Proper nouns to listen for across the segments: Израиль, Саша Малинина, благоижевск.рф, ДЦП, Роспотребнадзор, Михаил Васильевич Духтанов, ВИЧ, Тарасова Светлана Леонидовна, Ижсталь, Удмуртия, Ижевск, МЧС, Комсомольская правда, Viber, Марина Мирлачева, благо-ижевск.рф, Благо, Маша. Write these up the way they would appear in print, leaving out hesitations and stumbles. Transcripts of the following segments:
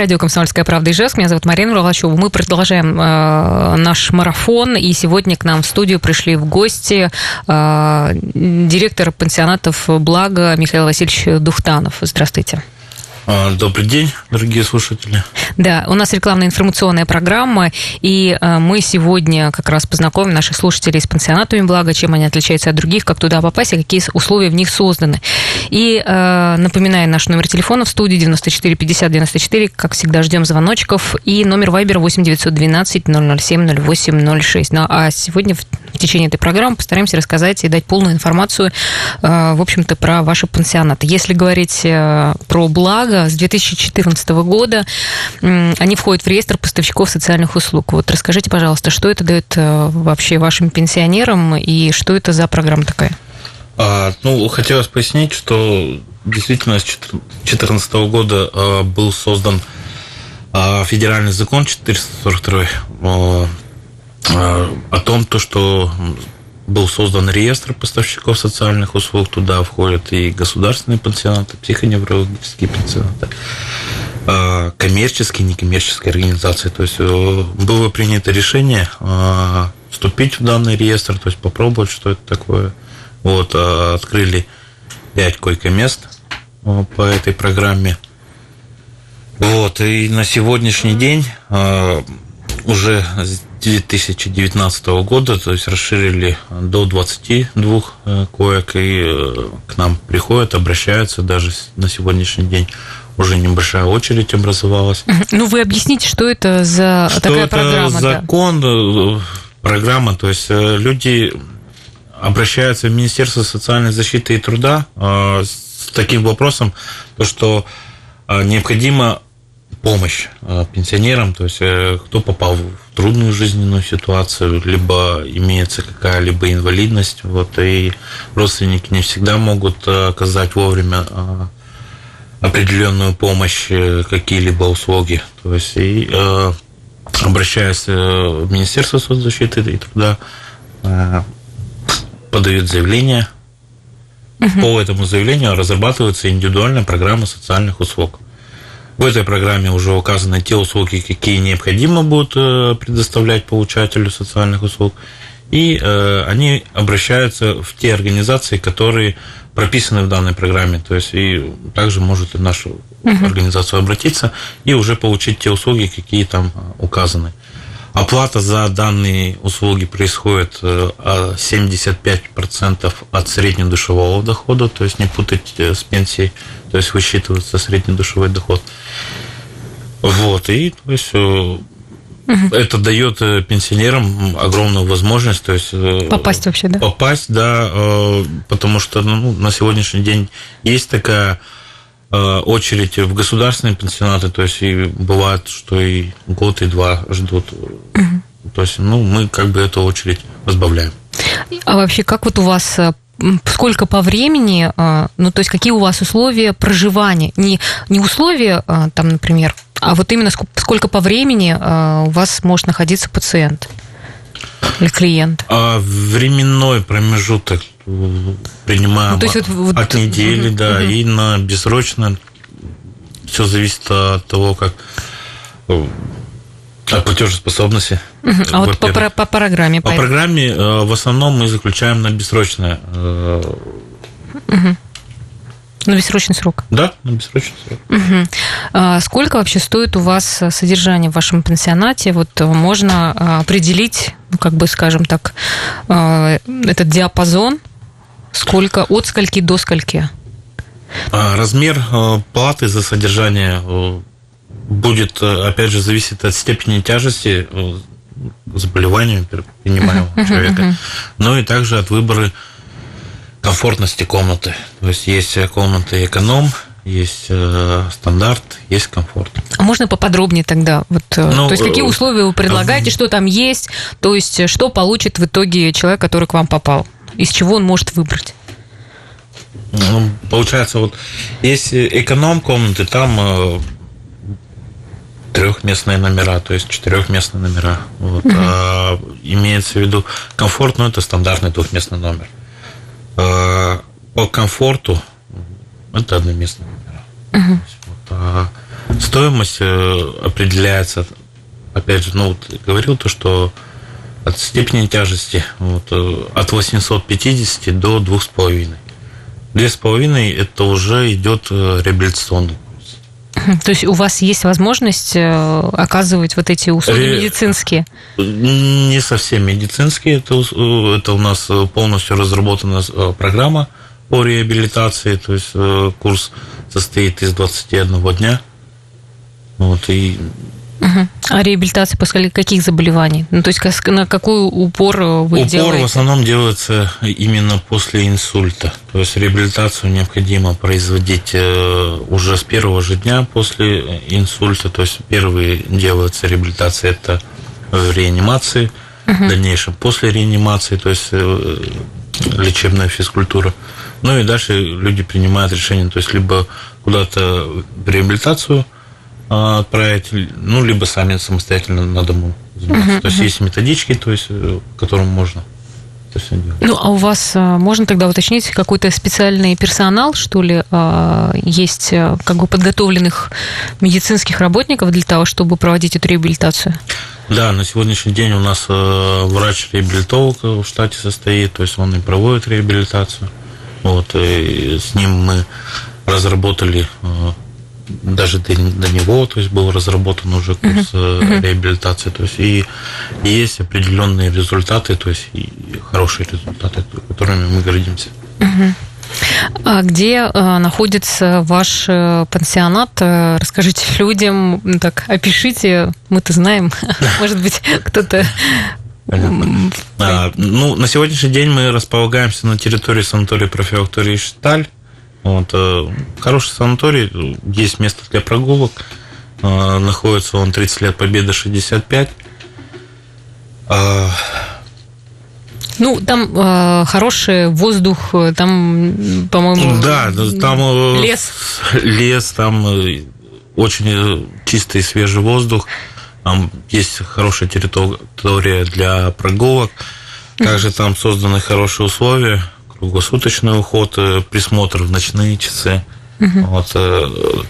радио «Комсомольская правда» Ижевск. Меня зовут Марина Мирлачева. Мы продолжаем наш марафон. И сегодня к нам в студию пришли в гости директор пансионатов «Благо» Михаил Васильевич Духтанов. Здравствуйте. Добрый день, дорогие слушатели. Да, у нас рекламно-информационная программа, и мы сегодня как раз познакомим наших слушателей с пансионатами «Благо», чем они отличаются от других, как туда попасть и какие условия в них созданы. И напоминаю, наш номер телефона в студии 94 50 94, как всегда, ждем звоночков, и номер Вайбера 8 912 007 08 06. Ну, а сегодня в течение этой программы постараемся рассказать и дать полную информацию, в общем-то, про ваши пансионаты. Если говорить про «Благо», с 2014 года они входят в реестр поставщиков социальных услуг. Вот расскажите, пожалуйста, что это дает вообще вашим пенсионерам и что это за программа такая? Хотелось пояснить, что действительно с 2014 года был создан федеральный закон 442 о том, что был создан реестр поставщиков социальных услуг. Туда входят и государственные пансионаты, психоневрологические пансионаты, коммерческие, некоммерческие организации. То есть было принято решение вступить в данный реестр, то есть попробовать, что это такое. Вот, открыли 5 койко-мест по этой программе. Вот, и на сегодняшний день уже с 2019 года, то есть расширили до 22 коек, и к нам приходят, обращаются, даже на сегодняшний день уже небольшая очередь образовалась. Ну, вы объясните, что это за такая программа? Что это закон, да? Программа, то есть люди обращаются в Министерство социальной защиты и труда с таким вопросом, то что необходимо помощь пенсионерам, то есть кто попал в трудную жизненную ситуацию, либо имеется какая-либо инвалидность, вот, и родственники не всегда могут оказать вовремя определенную помощь, какие-либо услуги. То есть, и, обращаясь в Министерство соцзащиты и труда, подают заявление. По этому заявлению разрабатывается индивидуальная программа социальных услуг. В этой программе уже указаны те услуги, какие необходимо будут предоставлять получателю социальных услуг. И они обращаются в те организации, которые прописаны в данной программе. То есть и также может и в нашу организацию обратиться и уже получить те услуги, какие там указаны. Оплата за данные услуги происходит 75% от среднедушевого дохода, то есть не путать с пенсией, то есть высчитывается среднедушевой доход. Вот, и то есть это дает пенсионерам огромную возможность, то есть попасть вообще, да? Попасть, да, потому что на сегодняшний день есть такая очередь в государственные пансионаты, то есть и бывает, что и год, и два ждут. То есть, мы эту очередь возбавляем. А вообще, как у вас, сколько по времени, то есть какие у вас условия проживания? Не условия, например, а вот именно сколько по времени у вас может находиться пациент или клиент? Временной промежуток принимаем от недели, и на бессрочно. Все зависит от того, как от платежеспособности. А вот по программе? По программе в основном мы заключаем на бессрочное. На бессрочный срок? Да, на бессрочный срок. А сколько вообще стоит у вас содержание в вашем пансионате? Вот можно определить, этот диапазон, сколько, от скольки до скольки? Размер платы за содержание будет, опять же, зависеть от степени тяжести заболевания принимаемого человека, но и также от выбора комфортности комнаты. То есть комната эконом, есть стандарт, есть комфорт. А можно поподробнее тогда? То есть какие условия вы предлагаете, что там есть, то есть что получит в итоге человек, который к вам попал? Из чего он может выбрать? Получается, есть эконом-комнаты, там трехместные номера, то есть четырехместные номера. Имеется в виду комфорт, это стандартный двухместный номер. По комфорту это одноместные номера. Стоимость определяется, опять же, говорил то, что от степени тяжести, от 850 до 2,5. 2,5 это уже идет реабилитационный курс. То есть у вас есть возможность оказывать вот эти услуги медицинские? Не совсем медицинские. Это у нас полностью разработана программа по реабилитации. То есть курс состоит из 21 дня. А реабилитация после каких заболеваний? То есть на какой упор вы делаете? Упор в основном делается именно после инсульта. То есть реабилитацию необходимо производить уже с первого же дня после инсульта. То есть первые делаются реабилитации, это в реанимации, в дальнейшем после реанимации, то есть лечебная физкультура. И дальше люди принимают решение, то есть либо куда-то в реабилитацию отправить, либо сами самостоятельно на дому заниматься. То есть есть методички, то есть, которым можно это все делать. А у вас, можно тогда уточнить, какой-то специальный персонал, что ли, есть подготовленных медицинских работников для того, чтобы проводить эту реабилитацию? Да, на сегодняшний день у нас врач-реабилитолог в штате состоит, то есть он и проводит реабилитацию. И с ним мы разработали даже до него, то есть был разработан уже курс реабилитации, то есть и есть определенные результаты, то есть и хорошие результаты, которыми мы гордимся. А где находится ваш пансионат? Расскажите людям, опишите, мы-то знаем, может быть, кто-то... На сегодняшний день мы располагаемся на территории санатория профилактории «Ижсталь». Хороший санаторий, есть место для прогулок. Находится он 30 лет Победы 65. Там хороший воздух, там, по-моему, да, там лес, там очень чистый свежий воздух. Там есть хорошая территория для прогулок. Также там созданы хорошие условия. Круглосуточный уход, присмотр в ночные часы,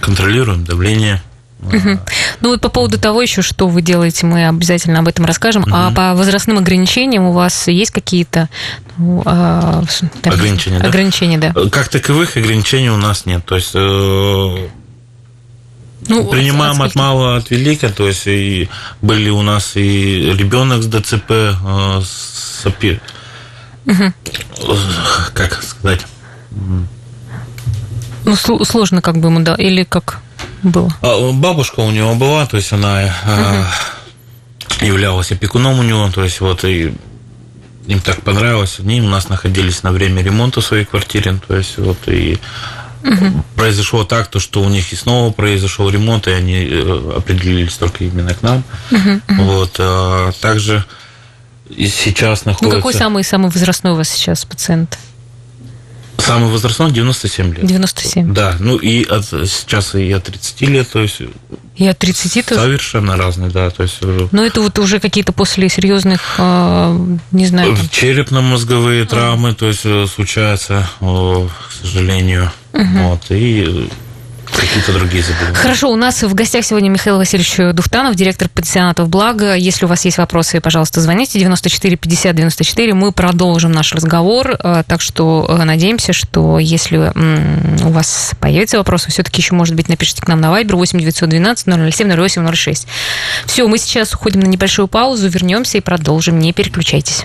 контролируем давление. По поводу того еще, что вы делаете, мы обязательно об этом расскажем. А по возрастным ограничениям у вас есть какие-то ограничения? Да. Как таковых ограничений у нас нет. То есть принимаем от мала от велика. То есть и были у нас и ребенок с ДЦП, с САПИ. Как сказать? Сложно ему, да, или как было? Бабушка у него была, то есть она являлась опекуном у него, то есть и им так понравилось, они у нас находились на время ремонта в своей квартире, то есть и произошло так, то что у них и снова произошел ремонт, и они определились только именно к нам. Также и сейчас находится... какой самый возрастной у вас сейчас пациент? Самый возрастной 97 лет. 97. Да, сейчас и от 30 лет, то есть... И от 30 тоже? Совершенно разные, да, то есть... это уже какие-то после серьезных, не знаю... Черепно-мозговые травмы, то есть, случаются, к сожалению, и... какие-то другие заболевания. Хорошо, у нас в гостях сегодня Михаил Васильевич Духтанов, директор пансионатов «Благо». Если у вас есть вопросы, пожалуйста, звоните 94 50 94. Мы продолжим наш разговор, так что надеемся, что если у вас появятся вопросы, все-таки еще, может быть, напишите к нам на Viber 8 912 007 08 06. Все, мы сейчас уходим на небольшую паузу, вернемся и продолжим. Не переключайтесь.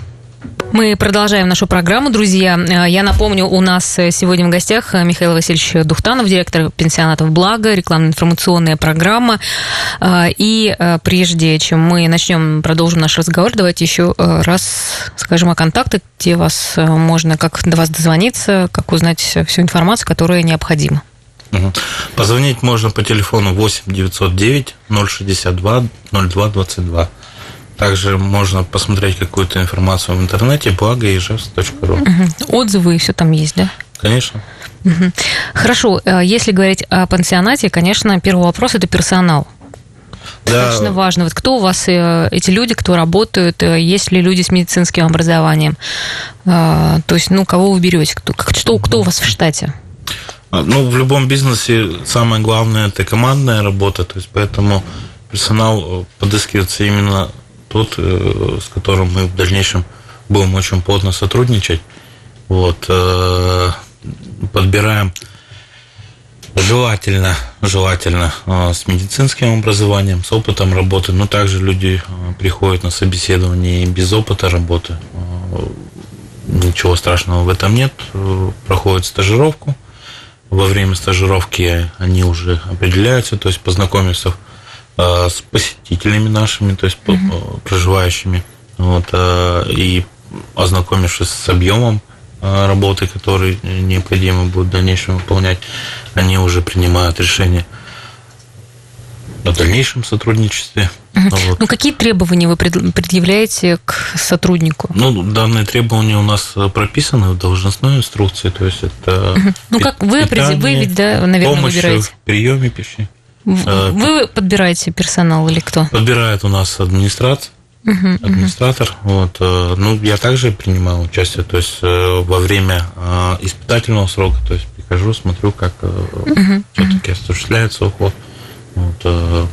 Мы продолжаем нашу программу, друзья. Я напомню, у нас сегодня в гостях Михаил Васильевич Духтанов, директор пансионатов «Благо», рекламно-информационная программа. И прежде чем мы продолжим наш разговор, давайте еще раз скажем о контактах, где вас можно, как до вас дозвониться, как узнать всю информацию, которая необходима. Позвонить можно по телефону 8 909 062 0222. Также можно посмотреть какую-то информацию в интернете благо-ижевск.рф. Отзывы и все там есть, да? Конечно. Хорошо. Если говорить о пансионате, конечно, первый вопрос – это персонал. Да. Достаточно важно. Кто у вас эти люди, кто работают, есть ли люди с медицинским образованием? То есть, кого вы берете? Кто у вас в штате? Ну, в любом бизнесе самое главное – это командная работа, то есть поэтому персонал подыскивается именно тот, с которым мы в дальнейшем будем очень плотно сотрудничать. Вот, подбираем желательно с медицинским образованием, с опытом работы, но также люди приходят на собеседование и без опыта работы. Ничего страшного в этом нет. Проходят стажировку. Во время стажировки они уже определяются, то есть познакомятся с посетителями нашими, то есть проживающими, вот, и ознакомившись с объемом работы, которые необходимо будет в дальнейшем выполнять, они уже принимают решение о дальнейшем сотрудничестве. Вот. Ну, какие требования вы предъявляете к сотруднику? Ну, данные требования у нас прописаны в должностной инструкции, то есть это ну, как вы определите, вы ведь, да, наверное, помощь выбираете. В приеме пищи. Вы подбираете персонал или кто? Подбирает у нас администратор. Вот. Ну, я также принимал участие, то есть во время испытательного срока, то есть прихожу, смотрю, как все-таки осуществляется уход. Вот,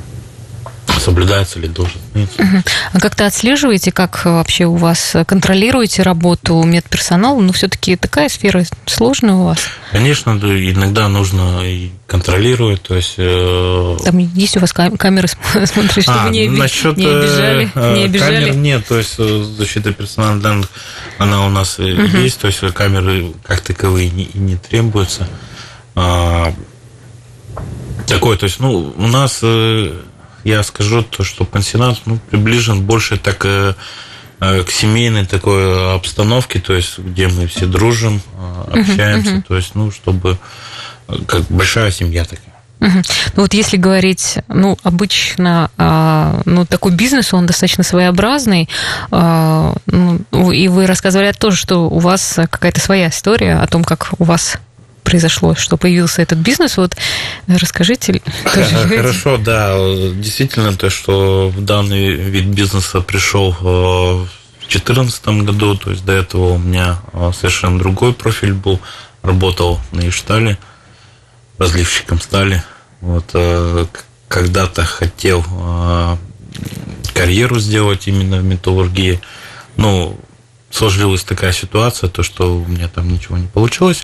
соблюдается ли должностные. А как-то отслеживаете, как вообще у вас контролируете работу медперсонала? Ну, все-таки такая сфера сложная у вас. Конечно, иногда нужно и контролировать, то есть... Там есть у вас камеры, смотрите, чтобы не обижали? Камер нет, то есть защита персональных данных, она у нас есть, то есть камеры как таковые не требуются. Такой, то есть, ну, у нас... Я скажу то, что пансионат, ну, приближен больше так к семейной такой обстановке, то есть где мы все дружим, общаемся, то есть, ну, чтобы как большая семья такая. Ну вот если говорить, ну, обычно, ну, такой бизнес, он достаточно своеобразный, ну, и вы рассказывали о том, что у вас какая-то своя история о том, как у вас произошло, что появился этот бизнес, вот расскажите. Хорошо, да, действительно, то, что в данный вид бизнеса пришел в 2014 году, то есть до этого у меня совершенно другой профиль был, работал на Ижстале, разливщиком стали, вот, когда-то хотел карьеру сделать именно в металлургии, ну, сложилась такая ситуация, то, что у меня там ничего не получилось,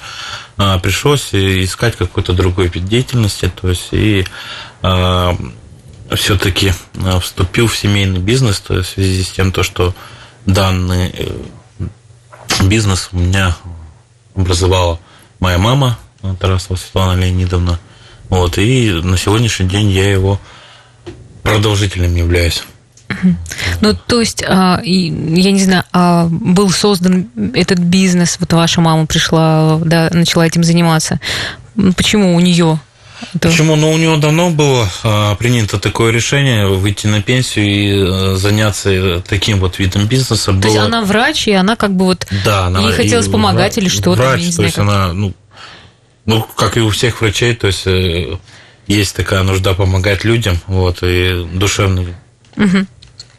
пришлось искать какой-то другой вид деятельности, то есть и все-таки вступил в семейный бизнес, то есть в связи с тем, то, что данный бизнес у меня образовала моя мама, Тарасова Светлана Леонидовна, вот, и на сегодняшний день я его продолжителем являюсь. Ну, то есть, я не знаю, был создан этот бизнес, вот ваша мама пришла, да, начала этим заниматься. Почему у нее? Почему? Ну, у нее давно было принято такое решение выйти на пенсию и заняться таким вот видом бизнеса. То есть, она врач, и она как бы вот, да, ей хотелось помогать или что-то? Врач, то есть, она, ну, как и у всех врачей, то есть, есть такая нужда помогать людям, вот, и душевный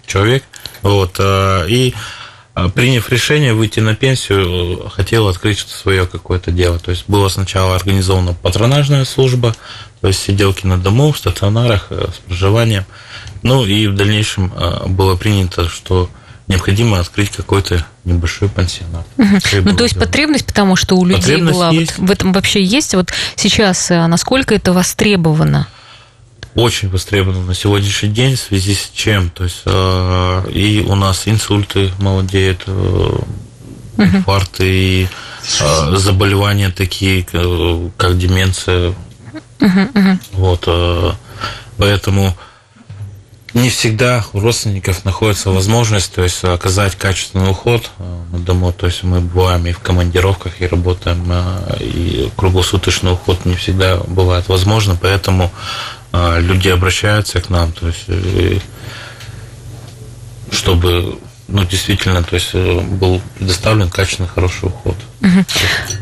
человек, вот, и приняв решение выйти на пенсию, хотел открыть свое какое-то дело. То есть была сначала организована патронажная служба, то есть сиделки на дому, в стационарах, с проживанием. Ну и в дальнейшем было принято, что необходимо открыть какой-то небольшой пансионат. Ну, то есть потребность, потому что у людей была вот, в этом вообще есть. Вот сейчас насколько это востребовано? Очень востребовано на сегодняшний день, в связи с чем, то есть и у нас инсульты молодеют, инфаркты, и заболевания такие, как деменция, вот, поэтому не всегда у родственников находится возможность, то есть оказать качественный уход на дому, то есть мы бываем и в командировках, и работаем, и круглосуточный уход не всегда бывает возможно, поэтому люди обращаются к нам, то есть, чтобы, ну, действительно, то есть, был предоставлен качественный, хороший уход.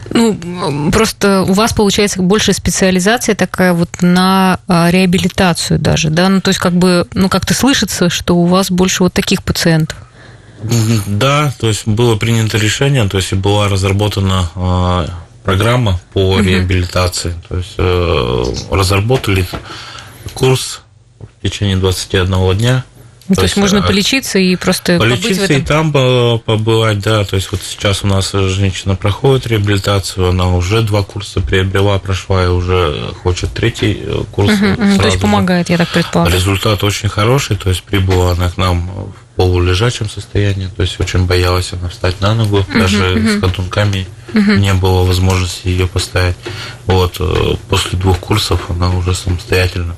Ну, просто у вас получается больше специализация такая вот на реабилитацию даже, да? Ну, то есть, как бы, ну, как-то слышится, что у вас больше вот таких пациентов. Да, то есть, было принято решение, то есть, была разработана программа по реабилитации. То есть разработали курс в течение 21 дня. То есть можно полечиться и просто полечиться побыть в этом? И там побывать, да. То есть вот сейчас у нас женщина проходит реабилитацию, она уже 2 курса приобрела, прошла и уже хочет 3-й курс. То есть помогает, я так предполагаю. Результат очень хороший, то есть прибыла она к нам в полулежачем состоянии, то есть очень боялась она встать на ногу, даже с ходунками не было возможности ее поставить. Вот, после 2 курсов она уже самостоятельно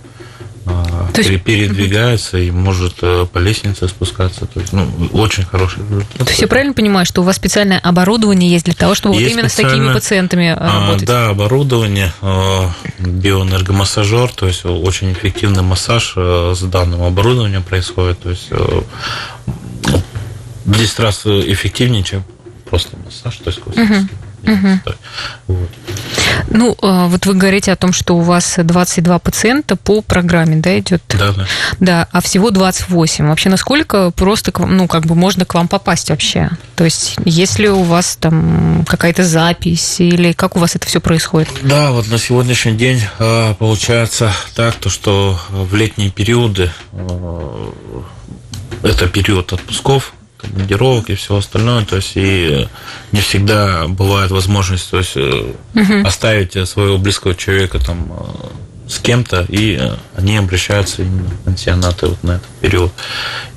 передвигается и может по лестнице спускаться. То есть, очень хороший результат. То есть я правильно понимаю, что у вас специальное оборудование есть для того, чтобы есть вот именно с такими пациентами работать? Да, оборудование, биоэнергомассажер, то есть очень эффективный массаж с данным оборудованием происходит. То есть 10 раз эффективнее, чем просто массаж, то есть классический. Вот. Вот вы говорите о том, что у вас 22 пациента по программе, да, идет? Да. Да, а всего 28. Вообще, насколько просто, можно к вам попасть вообще? То есть, есть ли у вас там какая-то запись, или как у вас это все происходит? Да, вот на сегодняшний день получается так, что в летние периоды, это период отпусков, командировок и всего остального, то есть и не всегда бывает возможность, то есть оставить своего близкого человека там с кем-то, и они обращаются именно в пансионаты вот на этот период.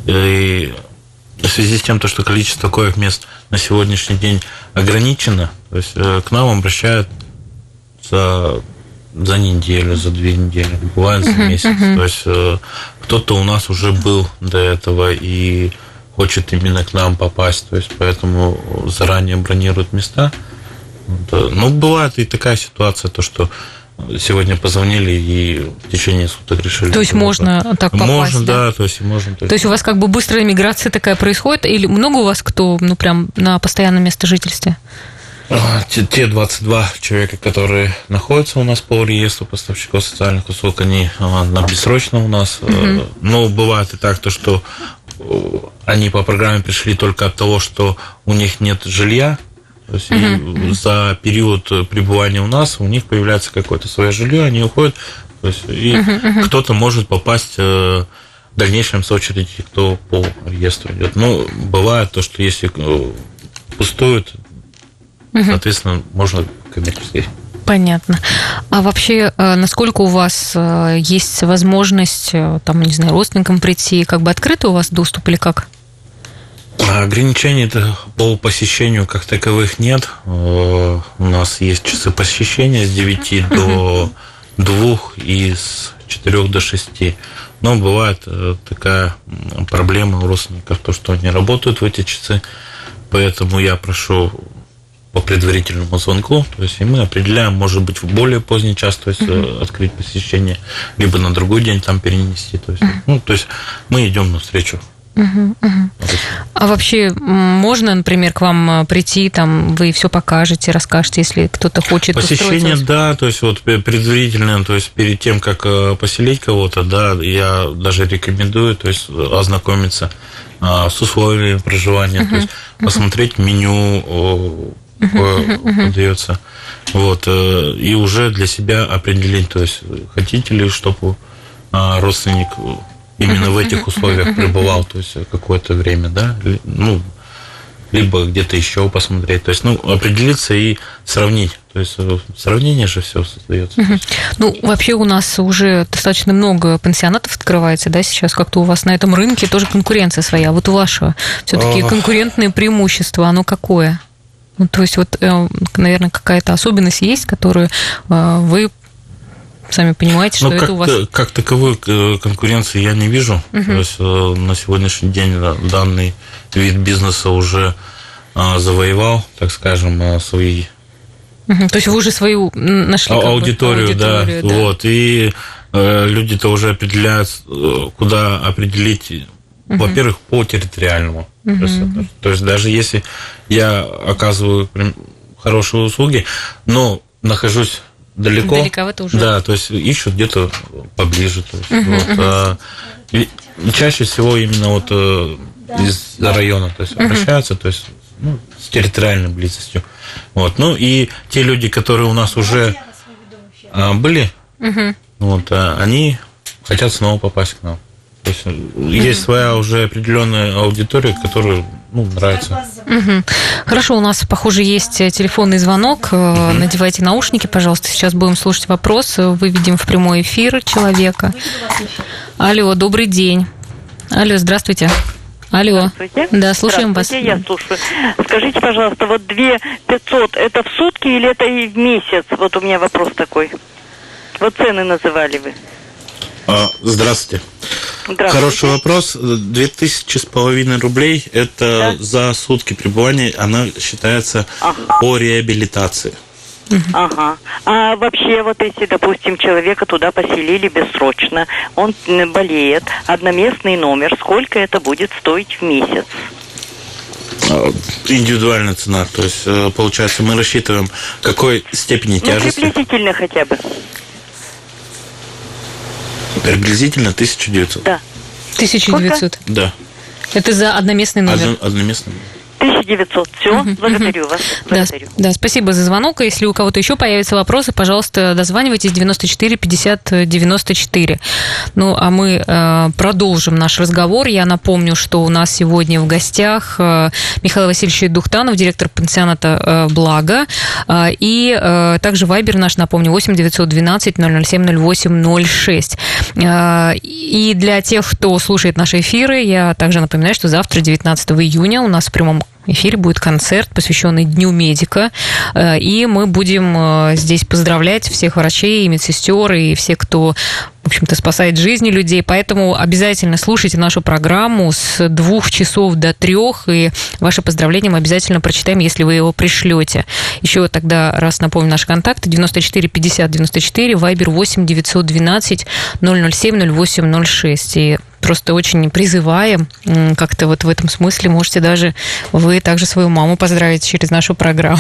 И в связи с тем, что количество коек мест на сегодняшний день ограничено, то есть к нам обращаются за неделю, за 2 недели, бывает за месяц. То есть кто-то у нас уже был до этого и хочет именно к нам попасть, то есть поэтому заранее бронируют места. Бывает и такая ситуация, что сегодня позвонили и в течение суток решили. То есть можно так попасть? Можно, да, то есть можно. То есть у вас быстрая миграция такая происходит, или много у вас кто, прям на постоянном месте жительства? Те 22 человека, которые находятся у нас по реестру поставщиков социальных услуг, они бессрочно у нас. Но бывает и так, что они по программе пришли только от того, что у них нет жилья. То есть за период пребывания у нас у них появляется какое-то свое жилье, они уходят. То есть и кто-то может попасть в дальнейшем с очереди, кто по реестру идет. Бывает то, что если пустуют, соответственно, можно коммерчески. Понятно. А вообще, насколько у вас есть возможность, родственникам прийти, открыто у вас доступ или как? Ограничений по посещению как таковых нет. У нас есть часы посещения с 9 до 2 и с 4 до 6. Но бывает такая проблема у родственников, что они работают в эти часы. Поэтому я прошу по предварительному звонку, то есть и мы определяем, может быть, в более поздний час, то есть открыть посещение, либо на другой день перенести, то есть, то есть мы идем навстречу. А вообще можно, например, к вам прийти, вы все покажете, расскажете, если кто-то хочет посещение, да, то есть предварительно, то есть перед тем, как поселить кого-то, да, я даже рекомендую, то есть ознакомиться с условиями проживания, то есть посмотреть меню, подается, и уже для себя определить, то есть хотите ли, чтобы родственник именно в этих условиях пребывал, то есть какое-то время, да, либо где-то еще посмотреть, то есть, определиться и сравнить. То есть сравнение же все создается. Вообще у нас уже достаточно много пансионатов открывается, да, сейчас как-то у вас на этом рынке тоже конкуренция своя. Вот у вашего все-таки конкурентное преимущество, оно какое? Наверное, какая-то особенность есть, которую вы сами понимаете, что это у вас... Как таковой конкуренции я не вижу. То есть на сегодняшний день данный вид бизнеса уже завоевал, так скажем, свои... То есть вы уже свою нашли аудиторию, да. И люди-то уже определяют, куда определить... Во-первых, по территориальному. То есть даже если я оказываю хорошие услуги, но нахожусь далеко уже... Да, то есть ищут где-то поближе. То есть, чаще всего именно из района, то есть обращаются, то есть ну, с территориальной близостью. Вот. Ну и те люди, которые у нас уже были, угу. вот, они хотят снова попасть к нам. То есть угу. есть своя уже определенная аудитория, которая ну, нравится. Угу. Хорошо, у нас, похоже, есть телефонный звонок. Угу. Надевайте наушники, пожалуйста. Сейчас будем слушать вопрос. Выведем в прямой эфир человека. Алло, добрый день. Алло, здравствуйте. Алло. Здравствуйте. Да, слушаем здравствуйте, вас. Я слушаю. Скажите, пожалуйста, вот 2500 это в сутки или это и в месяц? Вот у меня вопрос такой. Вот цены называли вы. Здравствуйте. Здравствуйте. Хороший вопрос. 2500 рублей это да? за сутки пребывания, она считается ага. по реабилитации. Ага. А вообще, вот если, допустим, человека туда поселили бессрочно, он болеет, одноместный номер, сколько это будет стоить в месяц? Индивидуальная цена, то есть, получается, мы рассчитываем, какой степени тяжести. Ну, приблизительно хотя бы. Приблизительно 1900. Да. 1900? Сколько? Да. Это за одноместный номер? Одноместный номер. 1900. Все, угу, благодарю угу. вас. Благодарю. Да, да, спасибо за звонок. Если у кого-то еще появятся вопросы, пожалуйста, дозванивайтесь 94 50 94. Ну, а мы продолжим наш разговор. Я напомню, что у нас сегодня в гостях Михаил Васильевич Духтанов, директор пансионата «Благо». И также вайбер наш, напомню, 8 912 007 08 06. И для тех, кто слушает наши эфиры, я также напоминаю, что завтра, 19 июня, у нас в прямом в эфире будет концерт, посвященный Дню медика, и мы будем здесь поздравлять всех врачей, медсестер и все, кто, в общем-то, спасает жизни людей, поэтому обязательно слушайте нашу программу с 14:00 до 15:00, и ваше поздравление мы обязательно прочитаем, если вы его пришлете. Еще тогда раз напомню наши контакты: 94 50 94, Viber 8 912 007 08 06, и просто очень призываем, как-то вот в этом смысле можете даже вы также свою маму поздравить через нашу программу.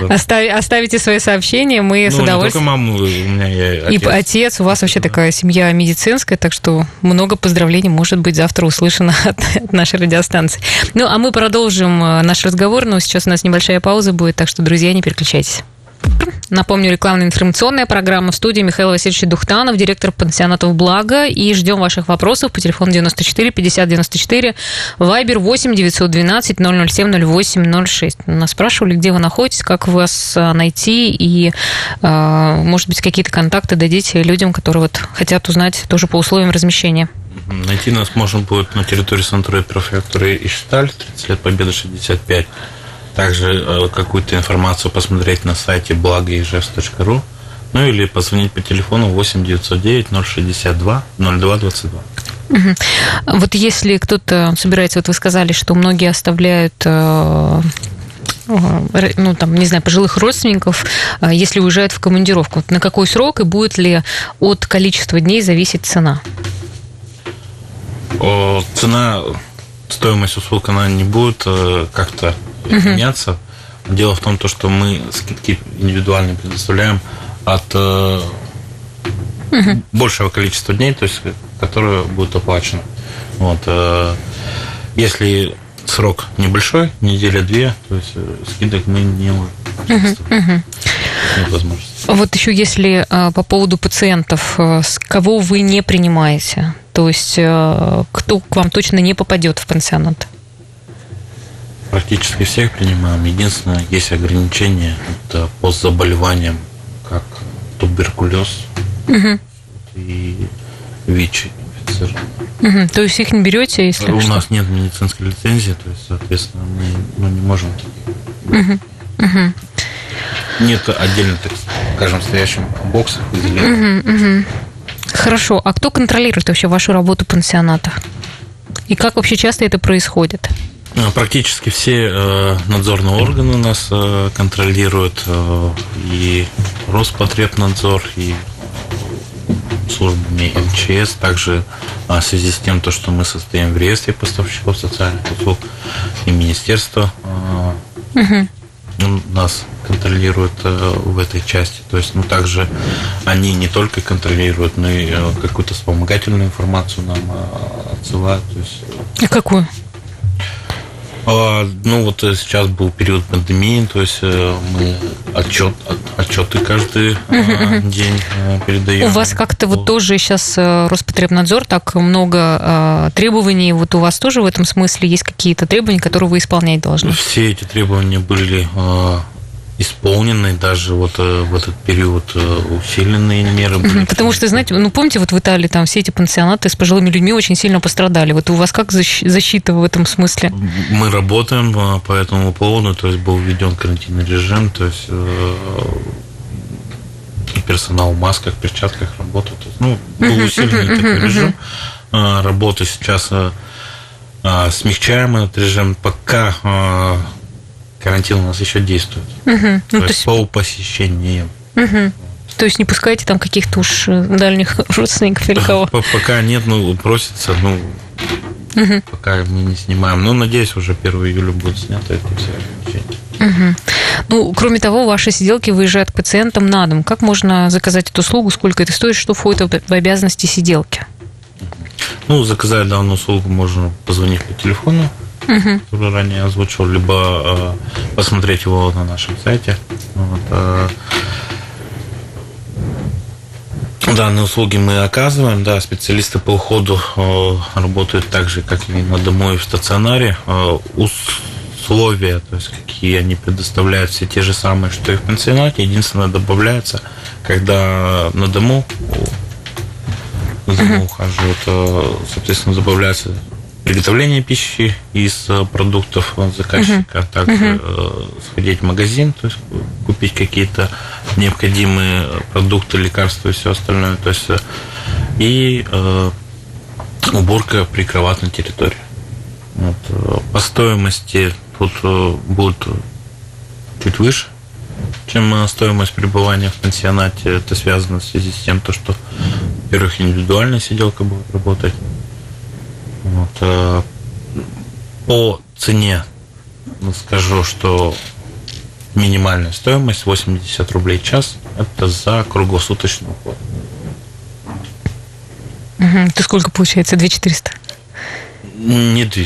Да. Оставите свои сообщения, мы с удовольствием. Не только маму, у меня и отец. У вас вообще такая семья медицинская, так что много поздравлений может быть завтра услышано от нашей радиостанции. Ну, а мы продолжим наш разговор, но сейчас у нас небольшая пауза будет, так что, друзья, не переключайтесь. Напомню, рекламно-информационная программа. В студии Михаил Васильевич Духтанов, директор пансионата «Благо». И ждем ваших вопросов по телефону 94 50 94, Viber 8 912 007 08 06. Нас спрашивали, где вы находитесь, как вас найти, и, может быть, какие-то контакты дадите людям, которые вот хотят узнать тоже по условиям размещения. Найти нас можно будет на территории центра и префектуры Ижсталь, 30 лет Победы, 65. Также какую-то информацию посмотреть на сайте благоижевск.рф, ну или позвонить по телефону 8 909 062 0222. Угу. Вот если кто-то собирается, вот вы сказали, что многие оставляют, ну там, не знаю, пожилых родственников, если уезжают в командировку, вот на какой срок и будет ли от количества дней зависеть цена? Цена, стоимость услуг, она не будет как-то меняться. Угу. Дело в том, что мы скидки индивидуальные предоставляем от угу. большего количества дней, то есть, которые будут оплачены. Вот, если срок небольшой, неделя-две, то есть скидок мы не можем. Угу. Вот еще если по поводу пациентов, с кого вы не принимаете, то есть кто к вам точно не попадет в пансионат? Практически всех принимаем. Единственное, есть ограничения, это по заболеваниям, как туберкулез угу. и ВИЧ. Угу. То есть их не берете, если у нас нет медицинской лицензии, то есть, соответственно, мы не можем. Угу. Угу. Нет отдельно, так скажем, стоящих боксов выделения. Угу. Угу. Хорошо. А кто контролирует вообще вашу работу пансионата? И как вообще часто это происходит? Практически все надзорные органы нас контролируют, и Роспотребнадзор, и службами МЧС, также в связи с тем, что мы состоим в реестре поставщиков социальных услуг, и министерство угу. нас контролирует в этой части. То есть, ну, также они не только контролируют, но и какую-то вспомогательную информацию нам отсылают. То есть... А какую? Ну, вот сейчас был период пандемии, то есть мы отчеты каждый день передаем. У вас как-то вот тоже сейчас Роспотребнадзор, так много требований, вот у вас тоже в этом смысле есть какие-то требования, которые вы исполнять должны? Все эти требования были исполнены, даже вот в этот период усиленные меры были. Потому что, знаете, ну помните, вот в Италии там все эти пансионаты с пожилыми людьми очень сильно пострадали. Вот у вас как защита в этом смысле? Мы работаем по этому поводу, то есть был введен карантинный режим, то есть персонал в масках, перчатках работает. Ну, был усиленный такой режим. Работы сейчас смягчаем этот режим, пока карантин у нас еще действует. То есть по посещениям. То есть не пускаете там каких-то уж дальних родственников или кого? Пока нет, ну, просится, ну, пока мы не снимаем. Ну, надеюсь, уже 1 июля будут сняты эти все ограничения. Ну, кроме того, ваши сиделки выезжают к пациентам на дом. Как можно заказать эту услугу? Сколько это стоит? Что входит в обязанности сиделки? Ну, заказать данную услугу можно позвонить по телефону, который ранее озвучил, либо посмотреть его на нашем сайте. Вот, данные услуги мы оказываем, да, специалисты по уходу работают так же, как и на дому и в стационаре. Условия, то есть какие они предоставляют, все те же самые, что и в пансионате. Единственное, добавляется, когда на дому, ухаживают, соответственно, добавляется приготовление пищи из продуктов заказчика, также сходить в магазин, то есть купить какие-то необходимые продукты, лекарства и все остальное, то есть и уборка прикроватной территории. Вот. По стоимости тут будет чуть выше, чем стоимость пребывания в пансионате. Это связано в связи с тем, что, во-первых, индивидуальная сиделка будет работать. Вот. По цене скажу, что минимальная стоимость 80 рублей в час. Это за круглосуточный уход. Это сколько получается? 2400? Не 2,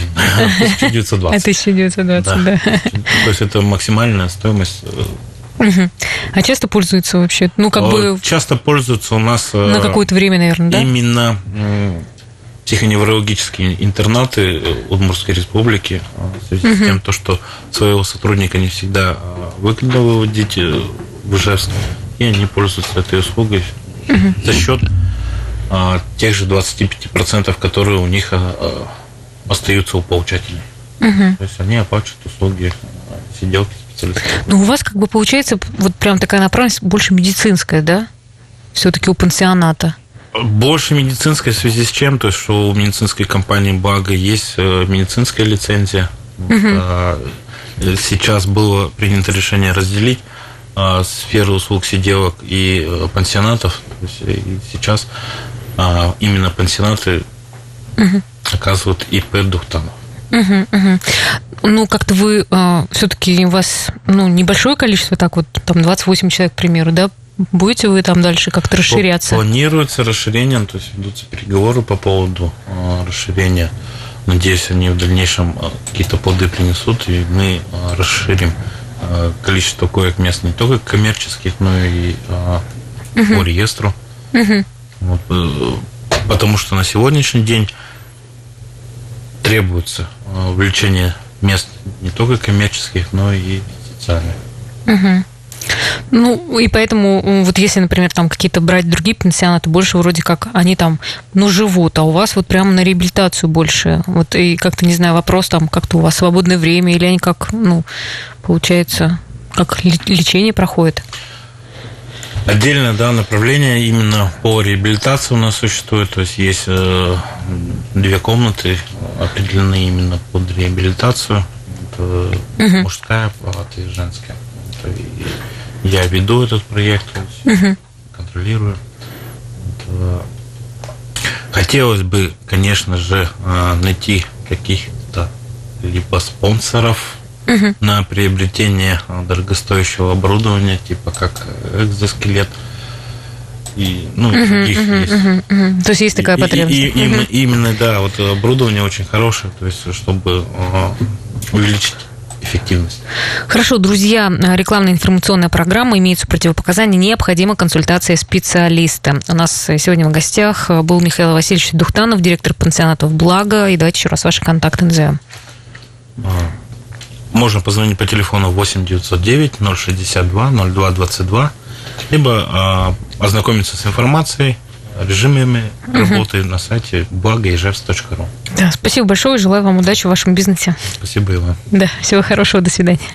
1920. 1920, да. То есть это максимальная стоимость. А часто пользуются вообще? Ну, как бы... Часто пользуются у нас... На какое-то время, наверное, да? Именно... психоневрологические интернаты Удмуртской республики в связи с тем, что своего сотрудника не всегда выгодно выводить в Ижевск, и они пользуются этой услугой за счет тех же 25%, которые у них остаются у получателей. То есть они оплачивают услуги сиделки, специалистов. Ну, у вас как бы получается вот прям такая направленность больше медицинская, да? Все-таки у пансионата. Больше медицинской, в связи с чем? То есть, что у медицинской компании «Благо» есть медицинская лицензия. Сейчас было принято решение разделить сферу услуг сиделок и пансионатов. И сейчас именно пансионаты оказывают ИП «Духтанов». Ну, как-то вы все-таки у вас небольшое количество, так вот, там 28 человек, к примеру, да? Будете вы там дальше как-то расширяться? Планируется расширение, то есть ведутся переговоры по поводу расширения. Надеюсь, они в дальнейшем какие-то плоды принесут, и мы расширим количество коек мест не только коммерческих, но и по реестру. Вот, потому что на сегодняшний день требуется увеличение мест не только коммерческих, но и социальных. Ну, и поэтому, вот если, например, там какие-то брать другие пансионаты, больше вроде как они там, живут, а у вас вот прямо на реабилитацию больше. Вот и как-то, не знаю, вопрос там, как-то у вас свободное время, или они как, получается, как лечение проходит? Отдельно, да, направление именно по реабилитации у нас существует, то есть есть две комнаты, определенные именно под реабилитацию, мужская палата и женская. Я веду этот проект, контролирую. Хотелось бы, конечно же, найти каких-то либо спонсоров на приобретение дорогостоящего оборудования, типа как экзоскелет и других есть. То есть есть такая потребность. Именно, да, вот оборудование очень хорошее, то есть чтобы увеличить эффективность. Хорошо, друзья, рекламная информационная программа, имеются противопоказания, необходима консультация специалиста. У нас сегодня в гостях был Михаил Васильевич Духтанов, директор пансионатов «Благо». И давайте еще раз ваши контакты назовем. Можно позвонить по телефону 8-909-062-0222, либо ознакомиться с информацией, режимами работы на сайте благоижевск.рф. Да, спасибо большое и желаю вам удачи в вашем бизнесе. Спасибо и вам. Да, всего хорошего, до свидания.